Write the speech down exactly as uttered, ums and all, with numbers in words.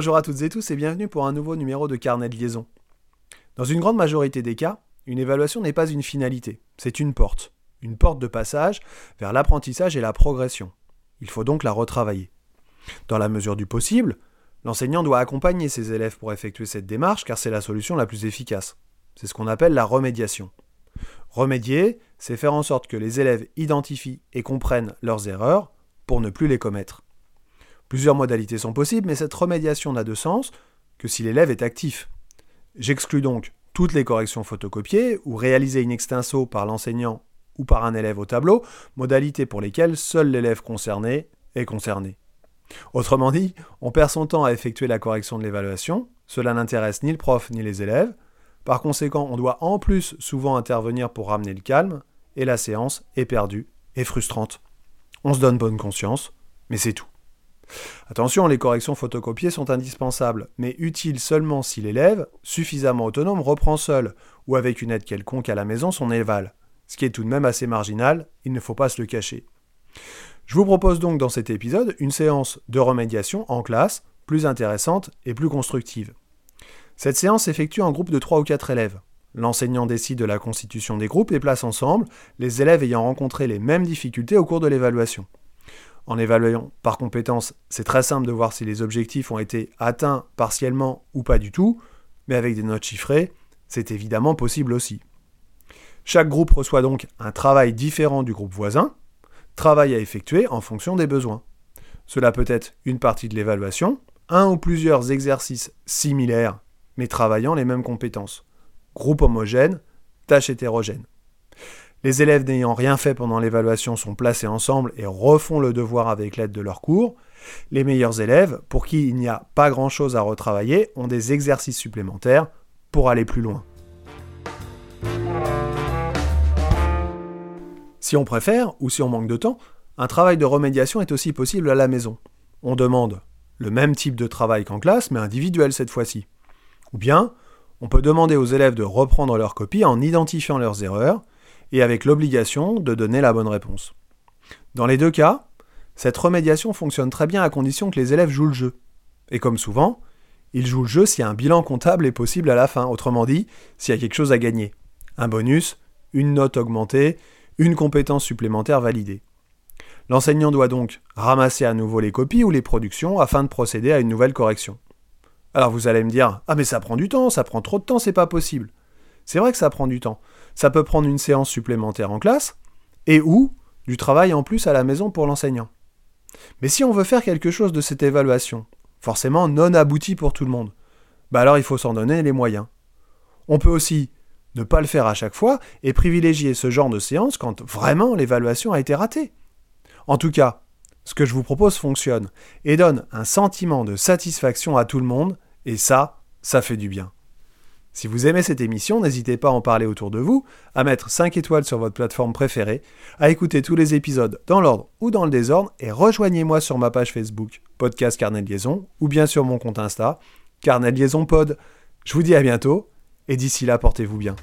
Bonjour à toutes et tous et bienvenue pour un nouveau numéro de Carnet de Liaison. Dans une grande majorité des cas, une évaluation n'est pas une finalité, c'est une porte. Une porte de passage vers l'apprentissage et la progression. Il faut donc la retravailler. Dans la mesure du possible, l'enseignant doit accompagner ses élèves pour effectuer cette démarche car c'est la solution la plus efficace. C'est ce qu'on appelle la remédiation. Remédier, c'est faire en sorte que les élèves identifient et comprennent leurs erreurs pour ne plus les commettre. Plusieurs modalités sont possibles, mais cette remédiation n'a de sens que si l'élève est actif. J'exclus donc toutes les corrections photocopiées ou réalisées in extenso par l'enseignant ou par un élève au tableau, modalités pour lesquelles seul l'élève concerné est concerné. Autrement dit, on perd son temps à effectuer la correction de l'évaluation, cela n'intéresse ni le prof ni les élèves, par conséquent on doit en plus souvent intervenir pour ramener le calme, et la séance est perdue et frustrante. On se donne bonne conscience, mais c'est tout. Attention, les corrections photocopiées sont indispensables, mais utiles seulement si l'élève, suffisamment autonome, reprend seul, ou avec une aide quelconque à la maison, son éval. Ce qui est tout de même assez marginal, il ne faut pas se le cacher. Je vous propose donc dans cet épisode une séance de remédiation en classe, plus intéressante et plus constructive. Cette séance s'effectue en groupe de trois ou quatre élèves. L'enseignant décide de la constitution des groupes et place ensemble les élèves ayant rencontré les mêmes difficultés au cours de l'évaluation. En évaluant par compétence, c'est très simple de voir si les objectifs ont été atteints partiellement ou pas du tout, mais avec des notes chiffrées, c'est évidemment possible aussi. Chaque groupe reçoit donc un travail différent du groupe voisin, travail à effectuer en fonction des besoins. Cela peut être une partie de l'évaluation, un ou plusieurs exercices similaires, mais travaillant les mêmes compétences. Groupe homogène, tâche hétérogène. Les élèves n'ayant rien fait pendant l'évaluation sont placés ensemble et refont le devoir avec l'aide de leur cours. Les meilleurs élèves, pour qui il n'y a pas grand-chose à retravailler, ont des exercices supplémentaires pour aller plus loin. Si on préfère, ou si on manque de temps, un travail de remédiation est aussi possible à la maison. On demande le même type de travail qu'en classe, mais individuel cette fois-ci. Ou bien, on peut demander aux élèves de reprendre leur copie en identifiant leurs erreurs, et avec l'obligation de donner la bonne réponse. Dans les deux cas, cette remédiation fonctionne très bien à condition que les élèves jouent le jeu. Et comme souvent, ils jouent le jeu si un bilan comptable est possible à la fin, autrement dit, s'il y a quelque chose à gagner. Un bonus, une note augmentée, une compétence supplémentaire validée. L'enseignant doit donc ramasser à nouveau les copies ou les productions afin de procéder à une nouvelle correction. Alors vous allez me dire « Ah mais ça prend du temps, ça prend trop de temps, c'est pas possible ». C'est vrai que ça prend du temps. Ça peut prendre une séance supplémentaire en classe et ou du travail en plus à la maison pour l'enseignant. Mais si on veut faire quelque chose de cette évaluation, forcément non aboutie pour tout le monde, bah alors il faut s'en donner les moyens. On peut aussi ne pas le faire à chaque fois et privilégier ce genre de séance quand vraiment l'évaluation a été ratée. En tout cas, ce que je vous propose fonctionne et donne un sentiment de satisfaction à tout le monde et ça, ça fait du bien. Si vous aimez cette émission, n'hésitez pas à en parler autour de vous, à mettre cinq étoiles sur votre plateforme préférée, à écouter tous les épisodes dans l'ordre ou dans le désordre et rejoignez-moi sur ma page Facebook, Podcast Carnet de Liaison, ou bien sur mon compte Insta, Carnet de Liaison Pod. Je vous dis à bientôt et d'ici là, portez-vous bien.